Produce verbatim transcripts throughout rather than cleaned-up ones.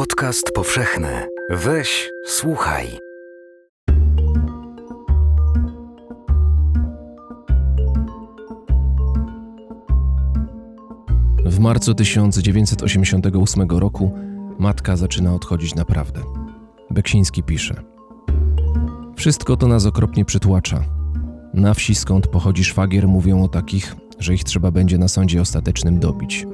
Podcast powszechny. Weź, słuchaj. W marcu tysiąc dziewięćset osiemdziesiątego ósmego roku matka zaczyna odchodzić naprawdę. Beksiński pisze: wszystko to nas okropnie przytłacza. Na wsi, skąd pochodzi szwagier, mówią o takich, że ich trzeba będzie na sądzie ostatecznym dobić.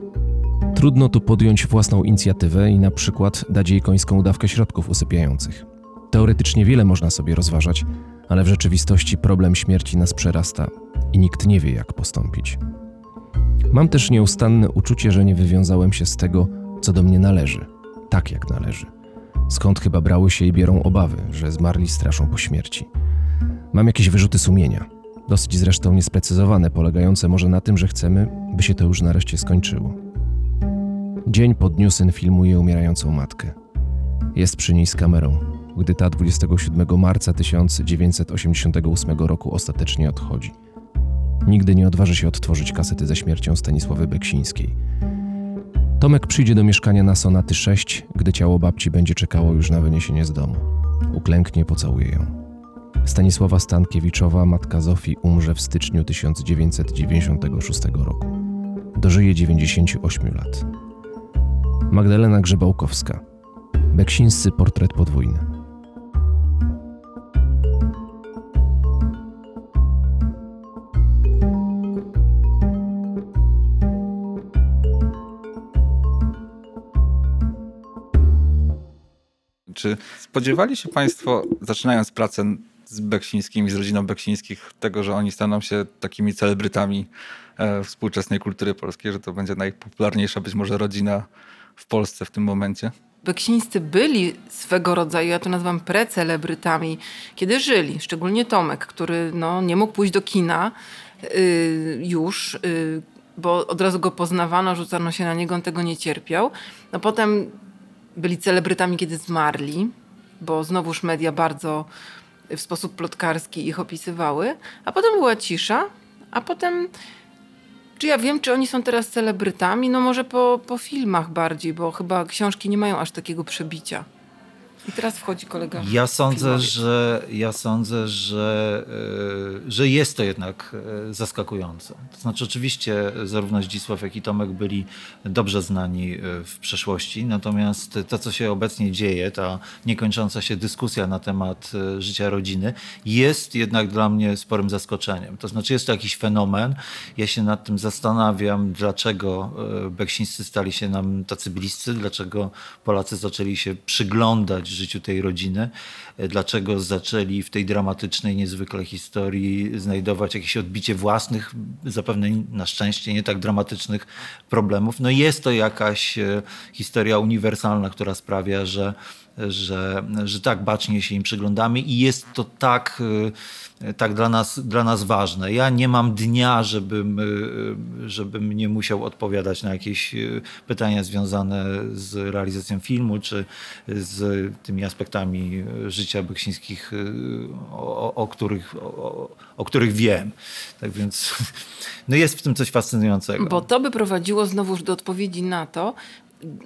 Trudno tu podjąć własną inicjatywę i na przykład dać jej końską dawkę środków usypiających. Teoretycznie wiele można sobie rozważać, ale w rzeczywistości problem śmierci nas przerasta i nikt nie wie, jak postąpić. Mam też nieustanne uczucie, że nie wywiązałem się z tego, co do mnie należy, tak jak należy. Skąd chyba brały się i biorą obawy, że zmarli straszą po śmierci. Mam jakieś wyrzuty sumienia, dosyć zresztą niesprecyzowane, polegające może na tym, że chcemy, by się to już nareszcie skończyło. Dzień po dniu syn filmuje umierającą matkę. Jest przy niej z kamerą, gdy ta dwudziestego siódmego marca tysiąc dziewięćset osiemdziesiątego ósmego roku ostatecznie odchodzi. Nigdy nie odważy się odtworzyć kasety ze śmiercią Stanisławy Beksińskiej. Tomek przyjdzie do mieszkania na Sonaty sześć, gdy ciało babci będzie czekało już na wyniesienie z domu. Uklęknie, pocałuje ją. Stanisława Stankiewiczowa, matka Zofii, umrze w styczniu tysiąc dziewięćset dziewięćdziesiątego szóstego roku. Dożyje dziewięćdziesięciu ośmiu lat. Magdalena Grzebałkowska. Beksińscy portret podwójny. Czy spodziewali się Państwo, zaczynając pracę z Beksińskim i z rodziną Beksińskich, tego, że oni staną się takimi celebrytami e, współczesnej kultury polskiej, że to będzie najpopularniejsza być może rodzina w Polsce w tym momencie? Beksińscy byli swego rodzaju, ja to nazywam precelebrytami, kiedy żyli, szczególnie Tomek, który no, nie mógł pójść do kina y, już, y, bo od razu go poznawano, rzucano się na niego, on tego nie cierpiał. No potem byli celebrytami, kiedy zmarli, bo znowuż media bardzo w sposób plotkarski ich opisywały, a potem była cisza, a potem... Czy ja wiem, czy oni są teraz celebrytami? No może po, po filmach bardziej, bo chyba książki nie mają aż takiego przebicia. I teraz wchodzi kolega. Ja sądzę, że, ja sądzę że, że jest to jednak zaskakujące. To znaczy oczywiście zarówno Zdzisław, jak i Tomek byli dobrze znani w przeszłości, natomiast to, co się obecnie dzieje, ta niekończąca się dyskusja na temat życia rodziny, jest jednak dla mnie sporym zaskoczeniem. To znaczy jest to jakiś fenomen. Ja się nad tym zastanawiam, dlaczego Beksińscy stali się nam tacy bliscy, dlaczego Polacy zaczęli się przyglądać życiu tej rodziny, dlaczego zaczęli w tej dramatycznej, niezwykle historii znajdować jakieś odbicie własnych, zapewne na szczęście nie tak dramatycznych problemów. No jest to jakaś historia uniwersalna, która sprawia, że, że, że tak bacznie się im przyglądamy i jest to tak, tak dla nas, dla nas ważne. Ja nie mam dnia, żebym, żebym nie musiał odpowiadać na jakieś pytania związane z realizacją filmu, czy z tymi aspektami życia Beksińskich, o, o, których, o, o których wiem. Tak więc no jest w tym coś fascynującego. Bo to by prowadziło znowuż do odpowiedzi na to.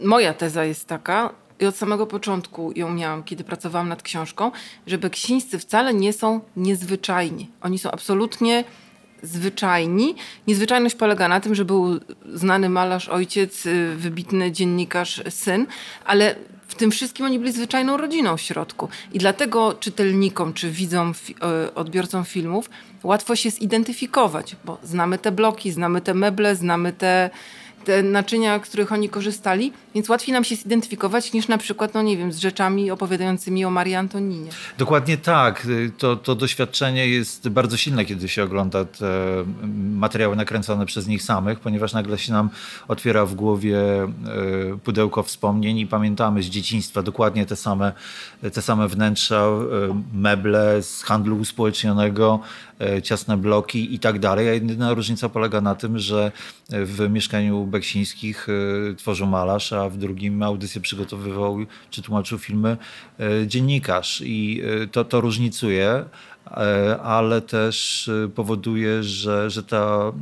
Moja teza jest taka, i od samego początku ją miałam, kiedy pracowałam nad książką, że Beksińscy wcale nie są niezwyczajni. Oni są absolutnie zwyczajni. Niezwyczajność polega na tym, że był znany malarz ojciec, wybitny dziennikarz syn, ale w tym wszystkim oni byli zwyczajną rodziną w środku. I dlatego czytelnikom, czy widzom, odbiorcom filmów łatwo się zidentyfikować, bo znamy te bloki, znamy te meble, znamy te... te naczynia, z których oni korzystali, więc łatwiej nam się zidentyfikować niż na przykład, no nie wiem, z rzeczami opowiadającymi o Marii Antoninie. Dokładnie tak. To, to doświadczenie jest bardzo silne, kiedy się ogląda te materiały nakręcone przez nich samych, ponieważ nagle się nam otwiera w głowie pudełko wspomnień i pamiętamy z dzieciństwa dokładnie te same, te same wnętrza, meble z handlu uspołecznionego, ciasne bloki i tak dalej. A jedyna różnica polega na tym, że w mieszkaniu Beksińskich tworzył malarz, a w drugim audycję przygotowywał czy tłumaczył filmy dziennikarz. I to, to różnicuje, ale też powoduje, że, że ta,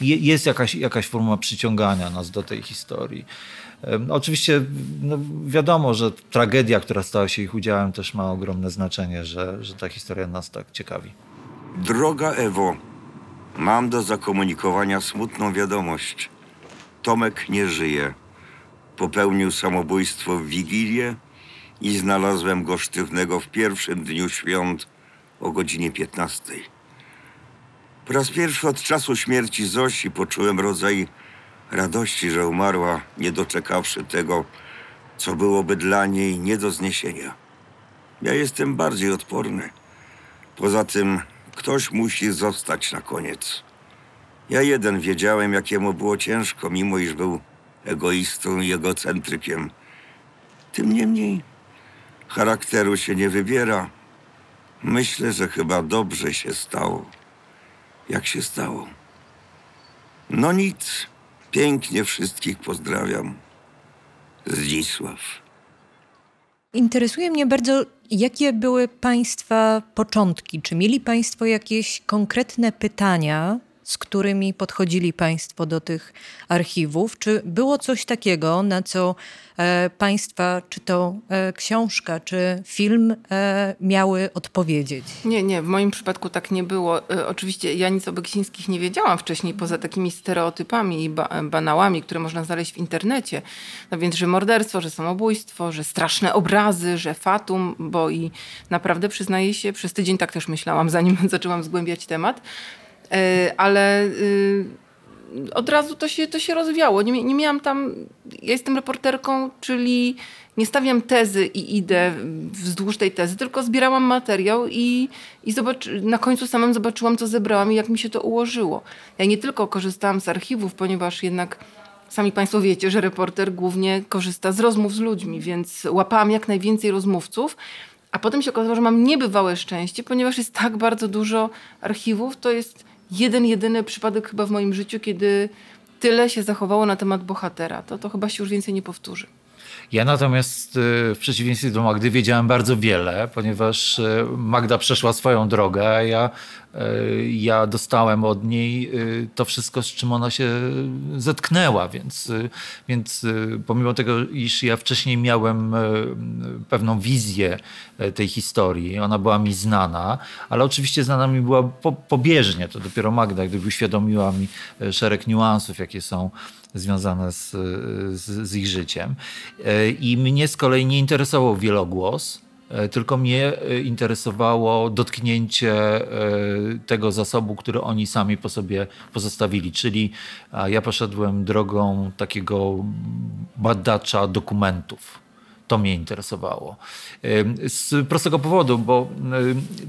jest jakaś, jakaś forma przyciągania nas do tej historii. Oczywiście no, wiadomo, że tragedia, która stała się ich udziałem, też ma ogromne znaczenie, że, że ta historia nas tak ciekawi. Droga Ewo, mam do zakomunikowania smutną wiadomość. Tomek nie żyje. Popełnił samobójstwo w Wigilię i znalazłem go sztywnego w pierwszym dniu świąt o godzinie piętnastej. Po raz pierwszy od czasu śmierci Zosi poczułem rodzaj radości, że umarła, nie doczekawszy tego, co byłoby dla niej nie do zniesienia. Ja jestem bardziej odporny. Poza tym ktoś musi zostać na koniec. Ja jeden wiedziałem, jak jemu było ciężko, mimo iż był egoistą i egocentrykiem. Tym niemniej charakteru się nie wybiera. Myślę, że chyba dobrze się stało. Jak się stało? No nic. Pięknie wszystkich pozdrawiam. Zdzisław. Interesuje mnie bardzo, jakie były Państwa początki? Czy mieli Państwo jakieś konkretne pytania, z którymi podchodzili Państwo do tych archiwów? Czy było coś takiego, na co e, Państwa, czy to e, książka, czy film e, miały odpowiedzieć? Nie, nie, w moim przypadku tak nie było. E, oczywiście ja nic o Beksińskich nie wiedziałam wcześniej, poza takimi stereotypami i ba- banałami, które można znaleźć w internecie. No więc, że morderstwo, że samobójstwo, że straszne obrazy, że fatum, bo i naprawdę przyznaję się, przez tydzień tak też myślałam, zanim zaczęłam zgłębiać temat. Ale y, od razu to się, to się rozwiało. Nie, nie miałam tam... Ja jestem reporterką, czyli nie stawiam tezy i idę wzdłuż tej tezy, tylko zbierałam materiał i, i zobaczy, na końcu samym zobaczyłam, co zebrałam i jak mi się to ułożyło. Ja nie tylko korzystałam z archiwów, ponieważ jednak sami Państwo wiecie, że reporter głównie korzysta z rozmów z ludźmi, więc łapałam jak najwięcej rozmówców. A potem się okazało, że mam niebywałe szczęście, ponieważ jest tak bardzo dużo archiwów. To jest jeden, jedyny przypadek chyba w moim życiu, kiedy tyle się zachowało na temat bohatera. To, to chyba się już więcej nie powtórzy. Ja natomiast w przeciwieństwie do Magdy wiedziałem bardzo wiele, ponieważ Magda przeszła swoją drogę, a ja, ja dostałem od niej to wszystko, z czym ona się zetknęła. Więc, więc pomimo tego, iż ja wcześniej miałem pewną wizję tej historii, ona była mi znana, ale oczywiście znana mi była po, pobieżnie. To dopiero Magda, gdyby uświadomiła mi szereg niuansów, jakie są związane z, z, z ich życiem. I mnie z kolei nie interesował wielogłos, tylko mnie interesowało dotknięcie tego zasobu, który oni sami po sobie pozostawili. Czyli ja poszedłem drogą takiego badacza dokumentów. To mnie interesowało. Z prostego powodu, bo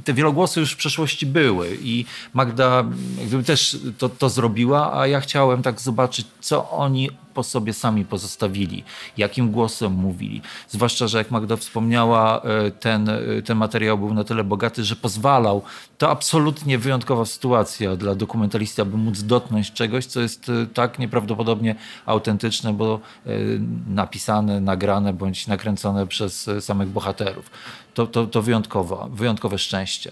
te wielogłosy już w przeszłości były i Magda jakby też to, to zrobiła, a ja chciałem tak zobaczyć, co oni po sobie sami pozostawili, jakim głosem mówili. Zwłaszcza, że jak Magda wspomniała, ten, ten materiał był na tyle bogaty, że pozwalał. To absolutnie wyjątkowa sytuacja dla dokumentalisty, aby móc dotknąć czegoś, co jest tak nieprawdopodobnie autentyczne, bo napisane, nagrane bądź nakręcone przez samych bohaterów. To, to, to wyjątkowo, wyjątkowe szczęście.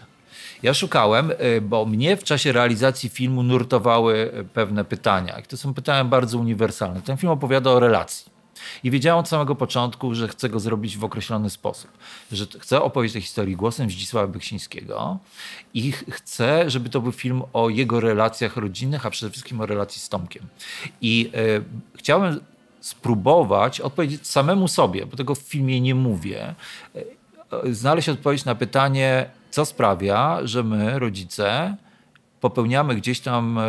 Ja szukałem, bo mnie w czasie realizacji filmu nurtowały pewne pytania. I to są pytania bardzo uniwersalne. Ten film opowiada o relacji. I wiedziałem od samego początku, że chcę go zrobić w określony sposób. Że chcę opowiedzieć tę historię głosem Zdzisława Beksińskiego i chcę, żeby to był film o jego relacjach rodzinnych, a przede wszystkim o relacji z Tomkiem. I yy, chciałem spróbować odpowiedzieć samemu sobie, bo tego w filmie nie mówię, yy, znaleźć odpowiedź na pytanie, co sprawia, że my, rodzice, popełniamy gdzieś tam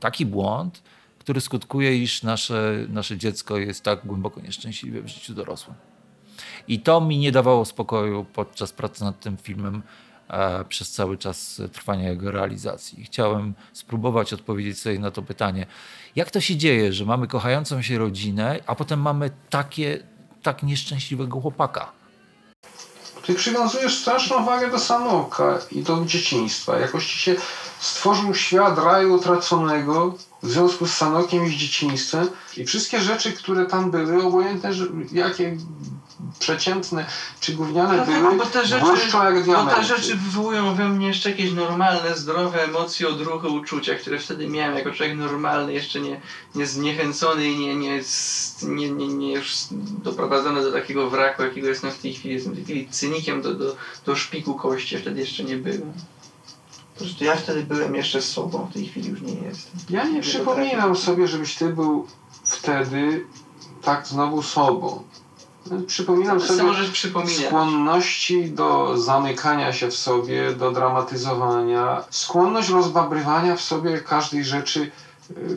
taki błąd, który skutkuje, iż nasze, nasze dziecko jest tak głęboko nieszczęśliwe w życiu dorosłym. I to mi nie dawało spokoju podczas pracy nad tym filmem przez cały czas trwania jego realizacji. Chciałem spróbować odpowiedzieć sobie na to pytanie, jak to się dzieje, że mamy kochającą się rodzinę, a potem mamy takie, tak nieszczęśliwego chłopaka. Ty przywiązujesz straszną wagę do Sanoka i do dzieciństwa. Jakoś ci się stworzył świat raju utraconego w związku z Sanokiem i z dzieciństwem. I wszystkie rzeczy, które tam były, obojętne, jakie przeciętne czy gówniane no były, bo te rzeczy, jak bo te rzeczy wywołują we mnie jeszcze jakieś normalne, zdrowe emocje, odruchy, uczucia, które wtedy miałem jako człowiek normalny, jeszcze nie, nie zniechęcony i nie, nie, nie, nie, nie już doprowadzony do takiego wraku, jakiego jestem w tej chwili. Jestem w tej chwili cynikiem do, do, do szpiku kości, wtedy jeszcze nie byłem. Po prostu ja wtedy byłem jeszcze z sobą, w tej chwili już nie jestem. Ja nie przypominam sobie, żebyś ty był wtedy tak znowu sobą. Przypominam sobie skłonności do zamykania się w sobie, do dramatyzowania, skłonność rozbabrywania w sobie każdej rzeczy,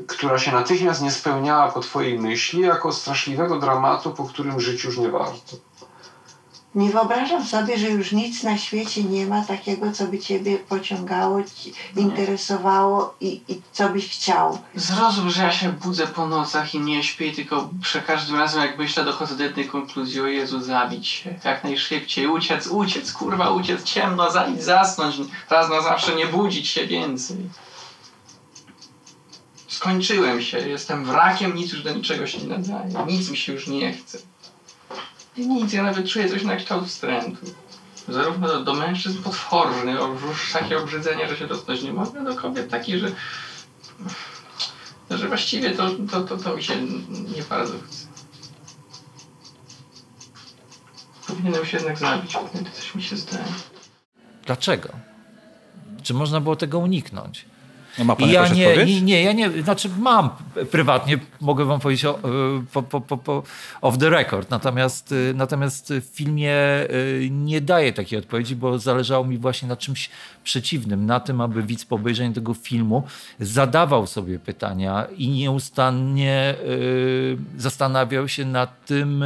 która się natychmiast nie spełniała po twojej myśli, jako straszliwego dramatu, po którym żyć już nie warto. Nie wyobrażam sobie, że już nic na świecie nie ma takiego, co by ciebie pociągało, ci interesowało i, i co byś chciał. Zrozum, że ja się budzę po nocach i nie śpię, tylko przy każdym razem jak myślę, dochodzę do jednej konkluzji: o Jezu, zabić się, jak najszybciej, uciec, uciec, kurwa, uciec, ciemno, zabić, zasnąć, raz na zawsze nie budzić się więcej. Skończyłem się, jestem wrakiem, nic już do niczego się nie nadaje, nic mi się już nie chce. Nic, ja nawet czuję coś na kształt wstrętu. Zarówno do, do mężczyzn potworny, już takie obrzydzenie, że się dostać nie mogę, do kobiet taki, że, że właściwie to, to, to, to mi się nie bardzo chce. Powinienem się jednak zabić, wtedy coś mi się zdaje. Dlaczego? Czy można było tego uniknąć? No ma pan ja nie, odpowiedź? nie, ja nie, znaczy mam prywatnie, mogę wam powiedzieć o, po, po, po, off the record, natomiast, natomiast w filmie nie daję takiej odpowiedzi, bo zależało mi właśnie na czymś przeciwnym, na tym, aby widz po obejrzeniu tego filmu zadawał sobie pytania i nieustannie zastanawiał się nad tym,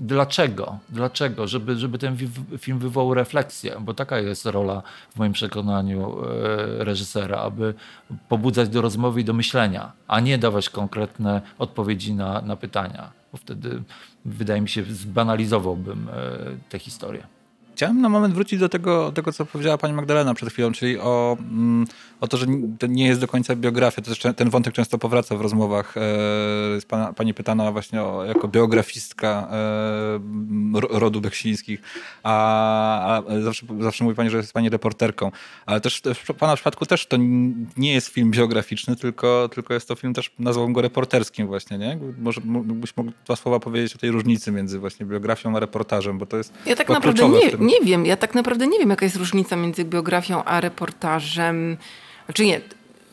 Dlaczego? Dlaczego? Żeby, żeby ten film wywołał refleksję, bo taka jest rola w moim przekonaniu reżysera, aby pobudzać do rozmowy i do myślenia, a nie dawać konkretne odpowiedzi na, na pytania, bo wtedy wydaje mi się zbanalizowałbym tę historię. Chciałem na moment wrócić do tego, tego, co powiedziała pani Magdalena przed chwilą, czyli o, o to, że to nie jest do końca biografia. To też ten wątek często powraca w rozmowach. Pana, pani pytana właśnie o, jako biografistka rodu Beksińskich, a, a zawsze, zawsze mówi pani, że jest pani reporterką. Ale też w pana przypadku też to nie jest film biograficzny, tylko, tylko jest to film też, nazwałbym go reporterskim właśnie, nie? Może byś mógł dwa słowa powiedzieć o tej różnicy między właśnie biografią a reportażem, bo to jest ja tak naprawdę nie. Nie wiem, ja tak naprawdę nie wiem, jaka jest różnica między biografią a reportażem. Znaczy nie,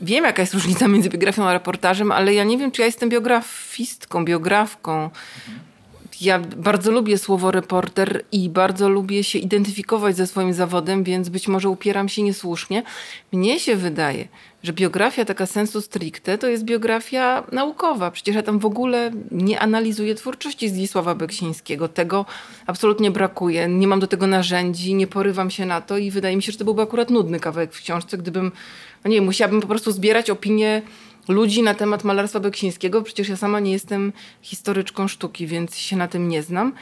wiem, jaka jest różnica między biografią a reportażem, ale ja nie wiem, czy ja jestem biografistką, biografką. Ja bardzo lubię słowo reporter i bardzo lubię się identyfikować ze swoim zawodem, więc być może upieram się niesłusznie. Mnie się wydaje, że biografia taka sensu stricte to jest biografia naukowa. Przecież ja tam w ogóle nie analizuję twórczości Zdzisława Beksińskiego. Tego absolutnie brakuje. Nie mam do tego narzędzi, nie porywam się na to i wydaje mi się, że to byłby akurat nudny kawałek w książce, gdybym, no nie wiem, musiałabym po prostu zbierać opinie ludzi na temat malarstwa Beksińskiego. Przecież ja sama nie jestem historyczką sztuki, więc się na tym nie znam.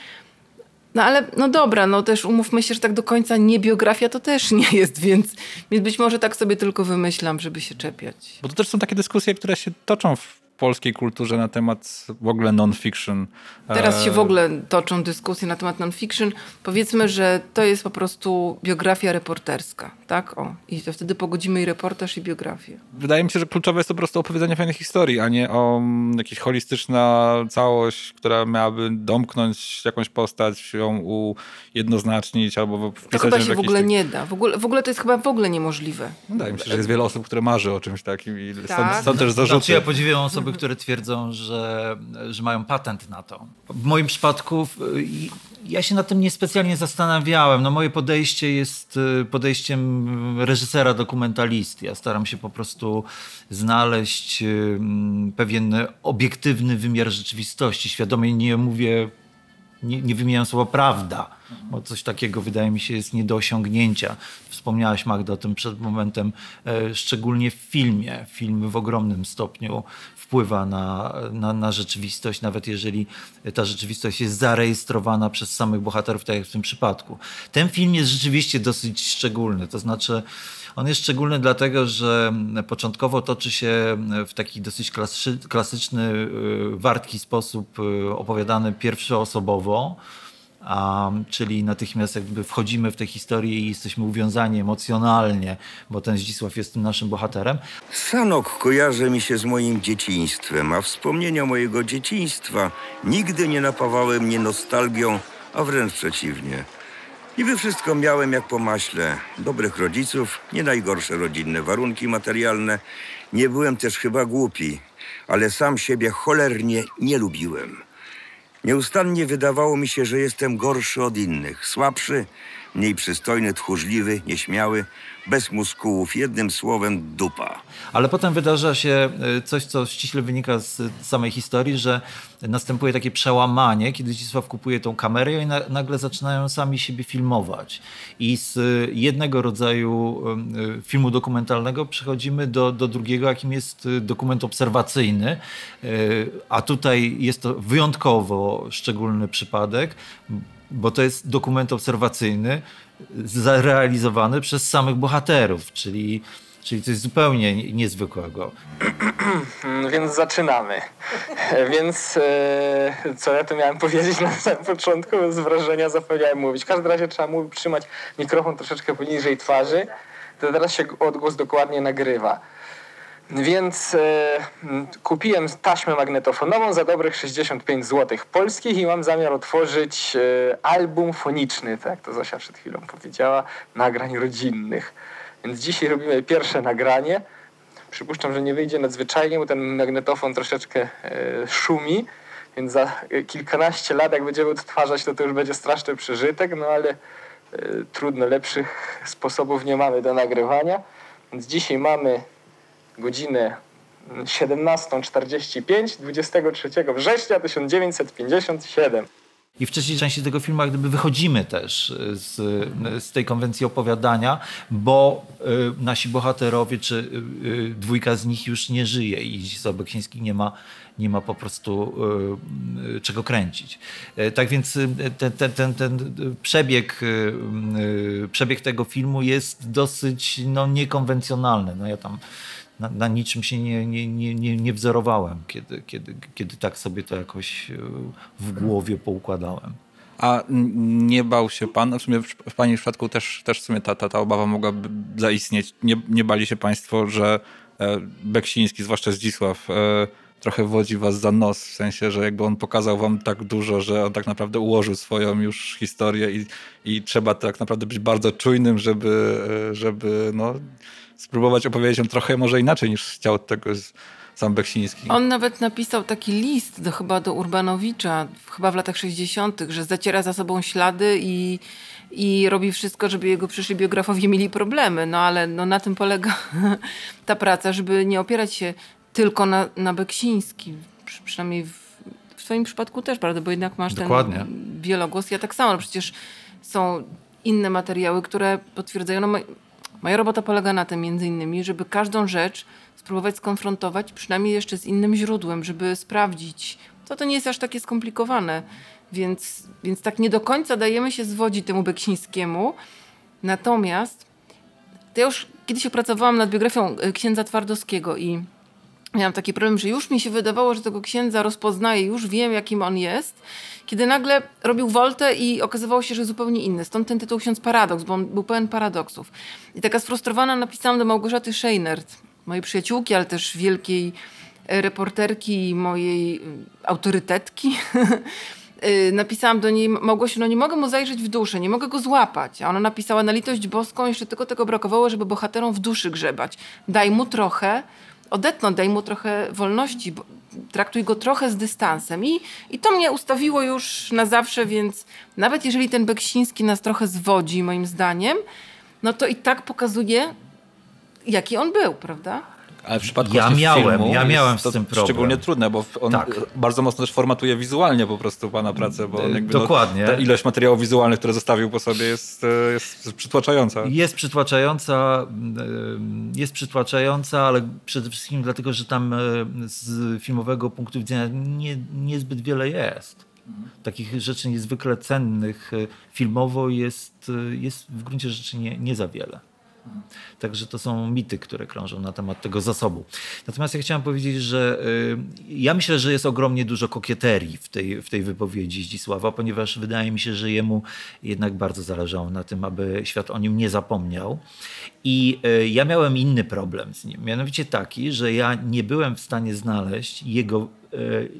No ale no dobra, no też umówmy się, że tak do końca nie biografia to też nie jest, więc, więc być może tak sobie tylko wymyślam, żeby się czepiać. Bo to też są takie dyskusje, które się toczą w polskiej kulturze na temat w ogóle non-fiction. Teraz się w ogóle toczą dyskusje na temat non-fiction. Powiedzmy, że to jest po prostu biografia reporterska, tak? O, i to wtedy pogodzimy i reportaż, i biografię. Wydaje mi się, że kluczowe jest to po prostu opowiedzenie fajnych historii, a nie o jakaś holistyczna całość, która miałaby domknąć jakąś postać, ją ujednoznacznić albo wpisać. To chyba się w, w ogóle tych... nie da. W ogóle, w ogóle to jest chyba w ogóle niemożliwe. Wydaje mi się, że jest wiele osób, które marzy o czymś takim i tak. stąd, stąd też zarzuty. Znaczy ja podziwiam osoby, które twierdzą, że, że mają patent na to. W moim przypadku ja się na tym niespecjalnie zastanawiałem. No moje podejście jest podejściem reżysera dokumentalisty. Ja staram się po prostu znaleźć pewien obiektywny wymiar rzeczywistości. Świadomie nie mówię, nie, nie wymieniam słowa prawda, bo coś takiego wydaje mi się jest nie do osiągnięcia. Wspomniałaś, Magda, o tym przed momentem, szczególnie w filmie. Film w ogromnym stopniu wpływa na, na, na rzeczywistość, nawet jeżeli ta rzeczywistość jest zarejestrowana przez samych bohaterów, tak jak w tym przypadku. Ten film jest rzeczywiście dosyć szczególny, to znaczy on jest szczególny dlatego, że początkowo toczy się w taki dosyć klasyczny, wartki sposób opowiadany pierwszoosobowo, Um, czyli natychmiast jakby wchodzimy w tę historię i jesteśmy uwiązani emocjonalnie, bo ten Zdzisław jest tym naszym bohaterem. Sanok kojarzy mi się z moim dzieciństwem, a wspomnienia mojego dzieciństwa nigdy nie napawały mnie nostalgią, a wręcz przeciwnie. Niby wszystko miałem jak po maśle. Dobrych rodziców, nie najgorsze rodzinne warunki materialne. Nie byłem też chyba głupi, ale sam siebie cholernie nie lubiłem. Nieustannie wydawało mi się, że jestem gorszy od innych, słabszy, mniej przystojny, tchórzliwy, nieśmiały, bez muskułów, jednym słowem dupa. Ale potem wydarza się coś, co ściśle wynika z samej historii, że następuje takie przełamanie, kiedy Zdzisław kupuje tą kamerę i na, nagle zaczynają sami siebie filmować. I z jednego rodzaju filmu dokumentalnego przechodzimy do, do drugiego, jakim jest dokument obserwacyjny. A tutaj jest to wyjątkowo szczególny przypadek, bo to jest dokument obserwacyjny zrealizowany przez samych bohaterów, czyli, czyli coś zupełnie niezwykłego. Więc zaczynamy. Więc yy, co ja tu miałem powiedzieć na samym początku, z wrażenia zapomniałem mówić. W każdym razie trzeba mu trzymać mikrofon troszeczkę poniżej twarzy, to teraz się odgłos dokładnie nagrywa. Więc yy, kupiłem taśmę magnetofonową za dobrych sześćdziesiąt pięć złotych polskich i mam zamiar otworzyć yy, album foniczny, tak to Zosia przed chwilą powiedziała, nagrań rodzinnych. Więc dzisiaj robimy pierwsze nagranie. Przypuszczam, że nie wyjdzie nadzwyczajnie, bo ten magnetofon troszeczkę yy, szumi, więc za kilkanaście lat, jak będziemy odtwarzać, to to już będzie straszny przeżytek, no ale yy, trudno, lepszych sposobów nie mamy do nagrywania. Więc dzisiaj mamy godzinę siedemnasta czterdzieści pięć, dwudziestego trzeciego września tysiąc dziewięćset pięćdziesiąt siedem. I w trzeciej części tego filmu jak gdyby wychodzimy też z, z tej konwencji opowiadania, bo y, nasi bohaterowie, czy y, dwójka z nich już nie żyje i Zdzisław Beksiński nie ma, nie ma po prostu y, y, czego kręcić. Y, tak więc ten, ten, ten, ten przebieg, y, y, przebieg tego filmu jest dosyć no, niekonwencjonalny. No, ja tam Na, na niczym się nie, nie, nie, nie wzorowałem, kiedy, kiedy, kiedy tak sobie to jakoś w głowie poukładałem. A nie bał się pan, w sumie w pani przypadku też, też w sumie ta, ta, ta obawa mogłaby zaistnieć. Nie, nie bali się państwo, że Beksiński, zwłaszcza Zdzisław, trochę wodzi was za nos, w sensie, że jakby on pokazał wam tak dużo, że on tak naprawdę ułożył swoją już historię i, i trzeba tak naprawdę być bardzo czujnym, żeby, żeby no... spróbować opowiedzieć ją trochę może inaczej niż chciał tego sam Beksiński. On nawet napisał taki list do, chyba do Urbanowicza, chyba w latach sześćdziesiątych, że zaciera za sobą ślady i, i robi wszystko, żeby jego przyszli biografowie mieli problemy. No ale no, na tym polega ta praca, żeby nie opierać się tylko na, na Beksiński. Przy, przynajmniej w, w swoim przypadku też, prawda? Bo jednak masz Dokładnie. ten wielogłos. Ja tak samo, no przecież są inne materiały, które potwierdzają... No, moja robota polega na tym między innymi, żeby każdą rzecz spróbować skonfrontować przynajmniej jeszcze z innym źródłem, żeby sprawdzić. To to nie jest aż takie skomplikowane, więc, więc tak nie do końca dajemy się zwodzić temu Beksińskiemu. Natomiast to ja już kiedyś opracowałam nad biografią księdza Twardowskiego i miałam taki problem, że już mi się wydawało, że tego księdza rozpoznaję, już wiem jakim on jest, kiedy nagle robił woltę i okazywało się, że zupełnie inny. Stąd ten tytuł Ksiądz Paradoks, bo on był pełen paradoksów. I taka sfrustrowana napisałam do Małgorzaty Szejnert, mojej przyjaciółki, ale też wielkiej reporterki i mojej autorytetki. Napisałam do niej: Małgosiu, no nie mogę mu zajrzeć w duszę, nie mogę go złapać. A ona napisała: na litość boską, jeszcze tylko tego brakowało, żeby bohaterom w duszy grzebać. Daj mu trochę... odetnąć, daj mu trochę wolności, bo traktuj go trochę z dystansem. I, i to mnie ustawiło już na zawsze, więc nawet jeżeli ten Beksiński nas trochę zwodzi, moim zdaniem, no to i tak pokazuje, jaki on był, prawda? Ale w przypadku ja miałem, filmu ja miałem z tym problem. Szczególnie trudne, bo on tak. bardzo mocno też formatuje wizualnie po prostu pana pracę, bo on jakby Dokładnie. No, ta ilość materiałów wizualnych, które zostawił po sobie jest, jest przytłaczająca. Jest przytłaczająca, jest przytłaczająca, ale przede wszystkim dlatego, że tam z filmowego punktu widzenia nie, niezbyt wiele jest. Takich rzeczy niezwykle cennych filmowo jest, jest w gruncie rzeczy nie, nie za wiele. Także to są mity, które krążą na temat tego zasobu. Natomiast ja chciałem powiedzieć, że ja myślę, że jest ogromnie dużo kokieterii w tej, w tej wypowiedzi Zdzisława, ponieważ wydaje mi się, że jemu jednak bardzo zależało na tym, aby świat o nim nie zapomniał. I ja miałem inny problem z nim, mianowicie taki, że ja nie byłem w stanie znaleźć jego,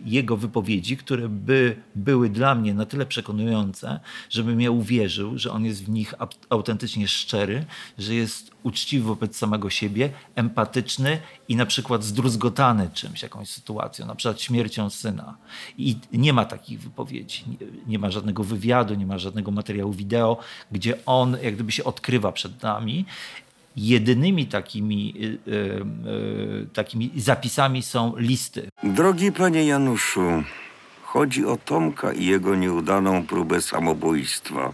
jego wypowiedzi, które by były dla mnie na tyle przekonujące, żebym ja uwierzył, że on jest w nich autentycznie szczery, że jest uczciwy wobec samego siebie, empatyczny i na przykład zdruzgotany czymś, jakąś sytuacją, na przykład śmiercią syna. I nie ma takich wypowiedzi. Nie ma żadnego wywiadu, nie ma żadnego materiału wideo, gdzie on jak gdyby się odkrywa przed nami. Jedynymi takimi, yy, yy, takimi zapisami są listy. Drogi panie Januszu, chodzi o Tomka i jego nieudaną próbę samobójstwa.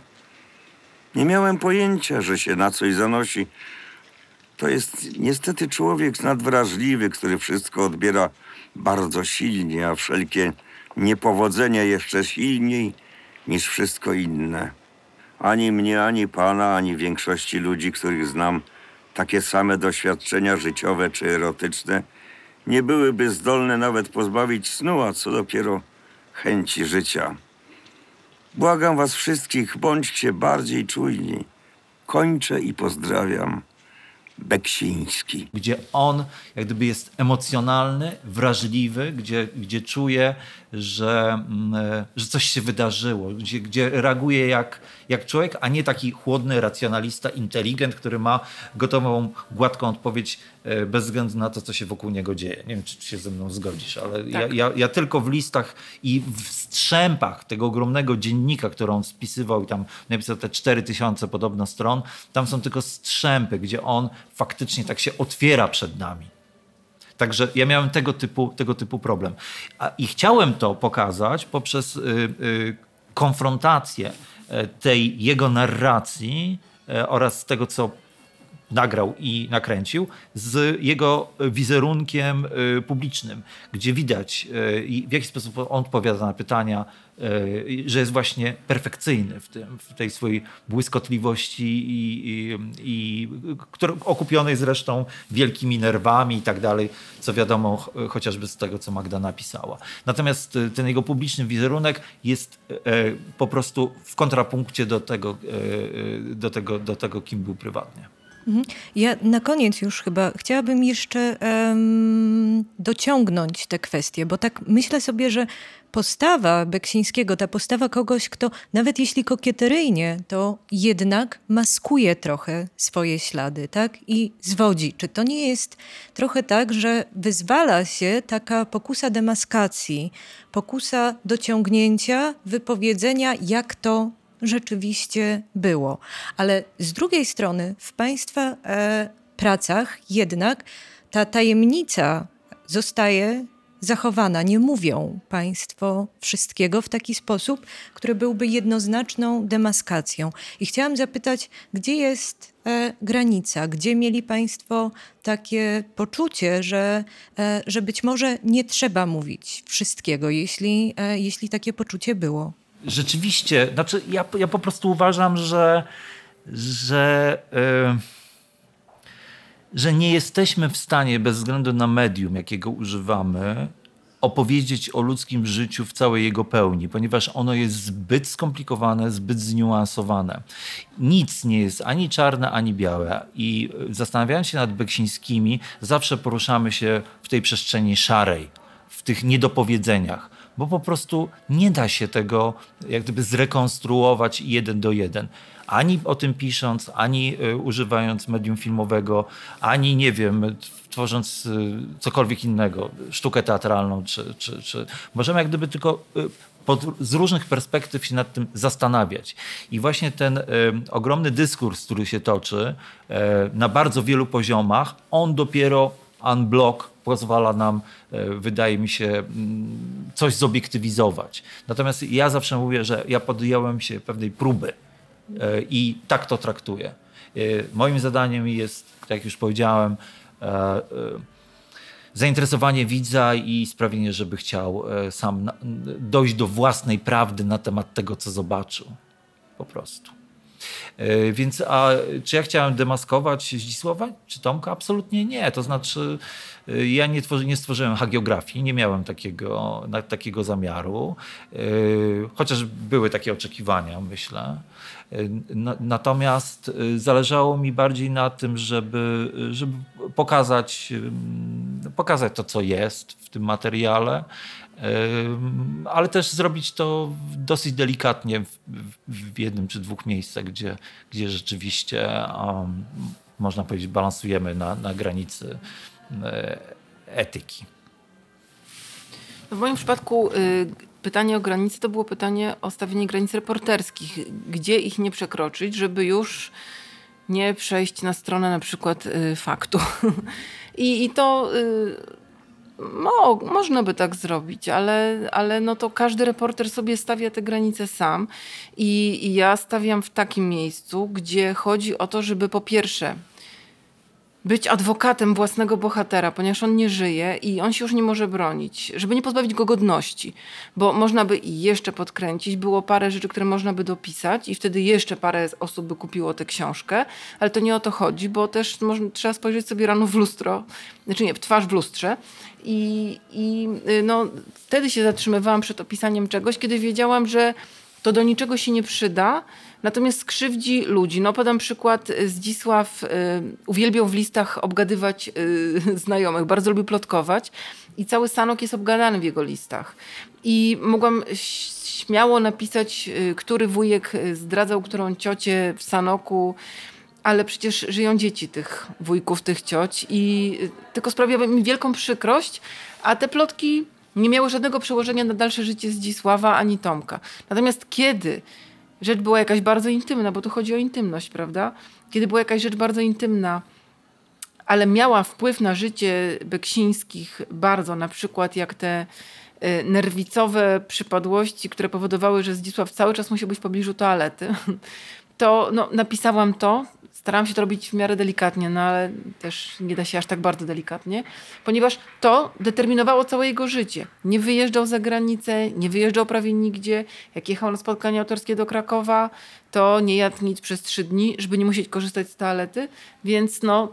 Nie miałem pojęcia, że się na coś zanosi. To jest niestety człowiek nadwrażliwy, który wszystko odbiera bardzo silnie, a wszelkie niepowodzenia jeszcze silniej niż wszystko inne. Ani mnie, ani pana, ani większości ludzi, których znam, takie same doświadczenia życiowe czy erotyczne nie byłyby zdolne nawet pozbawić snu, a co dopiero chęci życia. Błagam was wszystkich, bądźcie bardziej czujni. Kończę i pozdrawiam. Beksiński. Gdzie on jak gdyby jest emocjonalny, wrażliwy, gdzie, gdzie czuje, że, że coś się wydarzyło, gdzie, gdzie reaguje jak, jak człowiek, a nie taki chłodny racjonalista, inteligent, który ma gotową, gładką odpowiedź bez względu na to, co się wokół niego dzieje. Nie wiem, czy się ze mną zgodzisz, ale tak. ja, ja, ja tylko w listach i w strzępach tego ogromnego dziennika, który on spisywał i tam napisał te cztery tysiące podobno stron, tam są tylko strzępy, gdzie on faktycznie tak się otwiera przed nami. Także ja miałem tego typu, tego typu problem. A, i chciałem to pokazać poprzez y, y, konfrontację y, tej jego narracji y, oraz tego, co nagrał i nakręcił, z jego wizerunkiem publicznym, gdzie widać, w jaki sposób on odpowiada na pytania, że jest właśnie perfekcyjny w tym, w tej swojej błyskotliwości i, i, i który, okupionej zresztą wielkimi nerwami i tak dalej, co wiadomo chociażby z tego, co Magda napisała. Natomiast ten jego publiczny wizerunek jest po prostu w kontrapunkcie do tego, do tego, do tego kim był prywatnie. Ja na koniec już chyba chciałabym jeszcze um, dociągnąć tę kwestię, bo tak myślę sobie, że postawa Beksińskiego, ta postawa kogoś, kto nawet jeśli kokieteryjnie, to jednak maskuje trochę swoje ślady, tak? I zwodzi. Czy to nie jest trochę tak, że wyzwala się taka pokusa demaskacji, pokusa dociągnięcia, wypowiedzenia, jak to rzeczywiście było. Ale z drugiej strony w Państwa e, pracach jednak ta tajemnica zostaje zachowana. Nie mówią Państwo wszystkiego w taki sposób, który byłby jednoznaczną demaskacją. I chciałam zapytać, gdzie jest e, granica? Gdzie mieli Państwo takie poczucie, że, e, że być może nie trzeba mówić wszystkiego, jeśli, e, jeśli takie poczucie było? Rzeczywiście, znaczy ja, ja po prostu uważam, że, że, yy, że nie jesteśmy w stanie bez względu na medium, jakiego używamy, opowiedzieć o ludzkim życiu w całej jego pełni, ponieważ ono jest zbyt skomplikowane, zbyt zniuansowane. Nic nie jest ani czarne, ani białe. I zastanawiając się nad Beksińskimi, zawsze poruszamy się w tej przestrzeni szarej, w tych niedopowiedzeniach. Bo po prostu nie da się tego jak gdyby zrekonstruować jeden do jeden. Ani o tym pisząc, ani używając medium filmowego, ani nie wiem, tworząc cokolwiek innego, sztukę teatralną, czy, czy, czy. Możemy jak gdyby tylko pod, z różnych perspektyw się nad tym zastanawiać. I właśnie ten y, ogromny dyskurs, który się toczy y, na bardzo wielu poziomach, on dopiero unblock pozwala nam, wydaje mi się, coś zobiektywizować. Natomiast ja zawsze mówię, że ja podjąłem się pewnej próby i tak to traktuję. Moim zadaniem jest, jak już powiedziałem, zainteresowanie widza i sprawienie, żeby chciał sam dojść do własnej prawdy na temat tego, co zobaczył. Po prostu. Więc a czy ja chciałem demaskować Zdzisława czy Tomka? Absolutnie nie. To znaczy ja nie, tworzy, nie stworzyłem hagiografii, nie miałem takiego, takiego zamiaru. Chociaż były takie oczekiwania, myślę. Natomiast zależało mi bardziej na tym, żeby, żeby pokazać, pokazać to, co jest w tym materiale, ale też zrobić to dosyć delikatnie w, w jednym czy dwóch miejscach, gdzie, gdzie rzeczywiście um, można powiedzieć balansujemy na, na granicy etyki. W moim przypadku y- pytanie o granice to było pytanie o stawienie granic reporterskich. Gdzie ich nie przekroczyć, żeby już nie przejść na stronę na przykład y, faktu. I, i to y, mo, można by tak zrobić, ale, ale no to każdy reporter sobie stawia te granice sam. I, I ja stawiam w takim miejscu, gdzie chodzi o to, żeby po pierwsze być adwokatem własnego bohatera, ponieważ on nie żyje i on się już nie może bronić, żeby nie pozbawić go godności, bo można by jeszcze podkręcić, było parę rzeczy, które można by dopisać i wtedy jeszcze parę osób by kupiło tę książkę, ale to nie o to chodzi, bo też można, trzeba spojrzeć sobie rano w lustro, znaczy nie, w twarz w lustrze i, i no, wtedy się zatrzymywałam przed opisaniem czegoś, kiedy wiedziałam, że to do niczego się nie przyda, natomiast skrzywdzi ludzi. No podam przykład, Zdzisław y, uwielbiał w listach obgadywać y, znajomych, bardzo lubił plotkować i cały Sanok jest obgadany w jego listach. I mogłam śmiało napisać, y, który wujek zdradzał którą ciocię w Sanoku, ale przecież żyją dzieci tych wujków, tych cioć i y, tylko sprawiało mi wielką przykrość, a te plotki nie miało żadnego przełożenia na dalsze życie Zdzisława ani Tomka. Natomiast kiedy rzecz była jakaś bardzo intymna, bo tu chodzi o intymność, prawda? Kiedy była jakaś rzecz bardzo intymna, ale miała wpływ na życie Beksińskich bardzo, na przykład jak te nerwicowe przypadłości, które powodowały, że Zdzisław cały czas musiał być w pobliżu toalety, to no, napisałam to. Starałam się to robić w miarę delikatnie, no ale też nie da się aż tak bardzo delikatnie, ponieważ to determinowało całe jego życie. Nie wyjeżdżał za granicę, nie wyjeżdżał prawie nigdzie. Jak jechał na spotkanie autorskie do Krakowa, to nie jadł nic przez trzy dni, żeby nie musieć korzystać z toalety, więc no,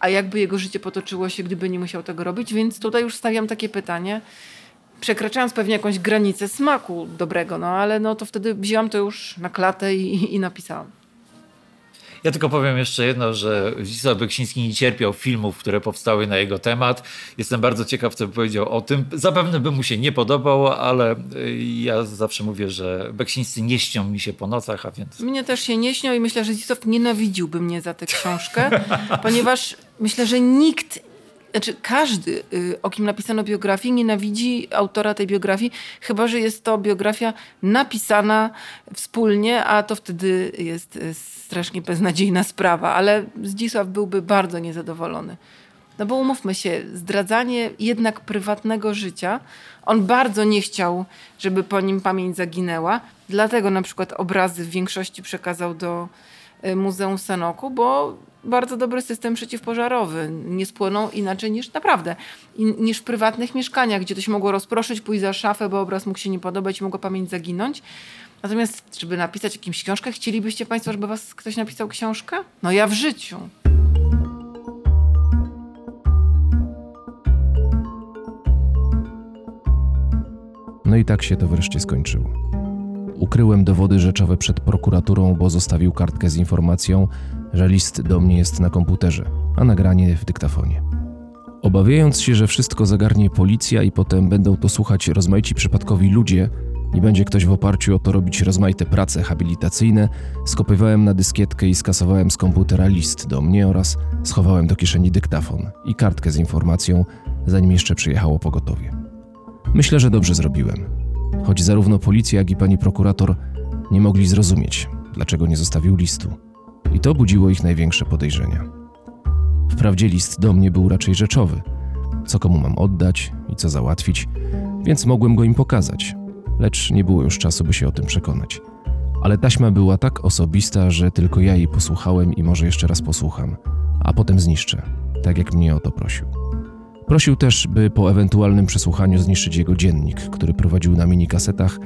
a jakby jego życie potoczyło się, gdyby nie musiał tego robić, więc tutaj już stawiam takie pytanie, przekraczając pewnie jakąś granicę smaku dobrego, no ale no to wtedy wzięłam to już na klatę i, i napisałam. Ja tylko powiem jeszcze jedno, że Zdzisław Beksiński nie cierpiał filmów, które powstały na jego temat. Jestem bardzo ciekaw, co by powiedział o tym. Zapewne by mu się nie podobało, ale ja zawsze mówię, że Beksińscy nie śnią mi się po nocach, a więc... Mnie też się nie śnią i myślę, że Zdzisław nienawidziłby mnie za tę książkę, ponieważ myślę, że nikt, znaczy każdy, o kim napisano biografię, nienawidzi autora tej biografii, chyba że jest to biografia napisana wspólnie, a to wtedy jest strasznie beznadziejna sprawa, ale Zdzisław byłby bardzo niezadowolony. No bo umówmy się, zdradzanie jednak prywatnego życia, on bardzo nie chciał, żeby po nim pamięć zaginęła, dlatego na przykład obrazy w większości przekazał do Muzeum w Sanoku, bo bardzo dobry system przeciwpożarowy. Nie spłoną inaczej niż naprawdę, in, niż w prywatnych mieszkaniach, gdzie to się mogło rozproszyć, pójść za szafę, bo obraz mógł się nie podobać i mogła pamięć zaginąć. Natomiast, żeby napisać jakąś książkę, chcielibyście Państwo, żeby was ktoś napisał książkę? No ja w życiu. No i tak się to wreszcie skończyło. Ukryłem dowody rzeczowe przed prokuraturą, bo zostawił kartkę z informacją, że list do mnie jest na komputerze, a nagranie w dyktafonie. Obawiając się, że wszystko zagarnie policja i potem będą to słuchać rozmaici przypadkowi ludzie i będzie ktoś w oparciu o to robić rozmaite prace habilitacyjne, skopywałem na dyskietkę i skasowałem z komputera list do mnie oraz schowałem do kieszeni dyktafon i kartkę z informacją, zanim jeszcze przyjechało pogotowie. Myślę, że dobrze zrobiłem. Choć zarówno policja, jak i pani prokurator nie mogli zrozumieć, dlaczego nie zostawił listu. I to budziło ich największe podejrzenia. Wprawdzie list do mnie był raczej rzeczowy, co komu mam oddać i co załatwić, więc mogłem go im pokazać, lecz nie było już czasu, by się o tym przekonać. Ale taśma była tak osobista, że tylko ja jej posłuchałem i może jeszcze raz posłucham, a potem zniszczę, tak jak mnie o to prosił. Prosił też, by po ewentualnym przesłuchaniu zniszczyć jego dziennik, który prowadził na minikasetach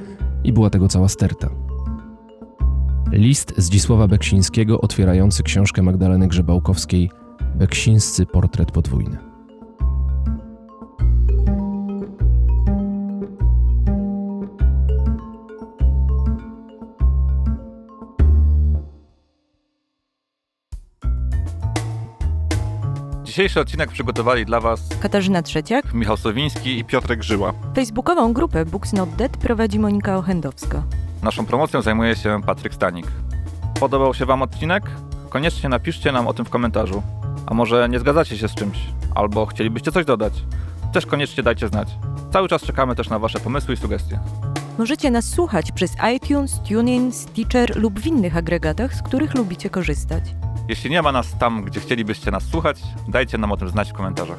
i była tego cała sterta. List Zdzisława Beksińskiego otwierający książkę Magdaleny Grzebałkowskiej Beksińscy portret podwójny. Dzisiejszy odcinek przygotowali dla Was Katarzyna Trzeciak, Michał Sowiński i Piotrek Żyła. Facebookową grupę Books Not Dead prowadzi Monika Ochędowska. Naszą promocją zajmuje się Patryk Stanik. Podobał się Wam odcinek? Koniecznie napiszcie nam o tym w komentarzu. A może nie zgadzacie się z czymś? Albo chcielibyście coś dodać? Też koniecznie dajcie znać. Cały czas czekamy też na Wasze pomysły i sugestie. Możecie nas słuchać przez iTunes, TuneIn, Stitcher lub w innych agregatach, z których lubicie korzystać. Jeśli nie ma nas tam, gdzie chcielibyście nas słuchać, dajcie nam o tym znać w komentarzach.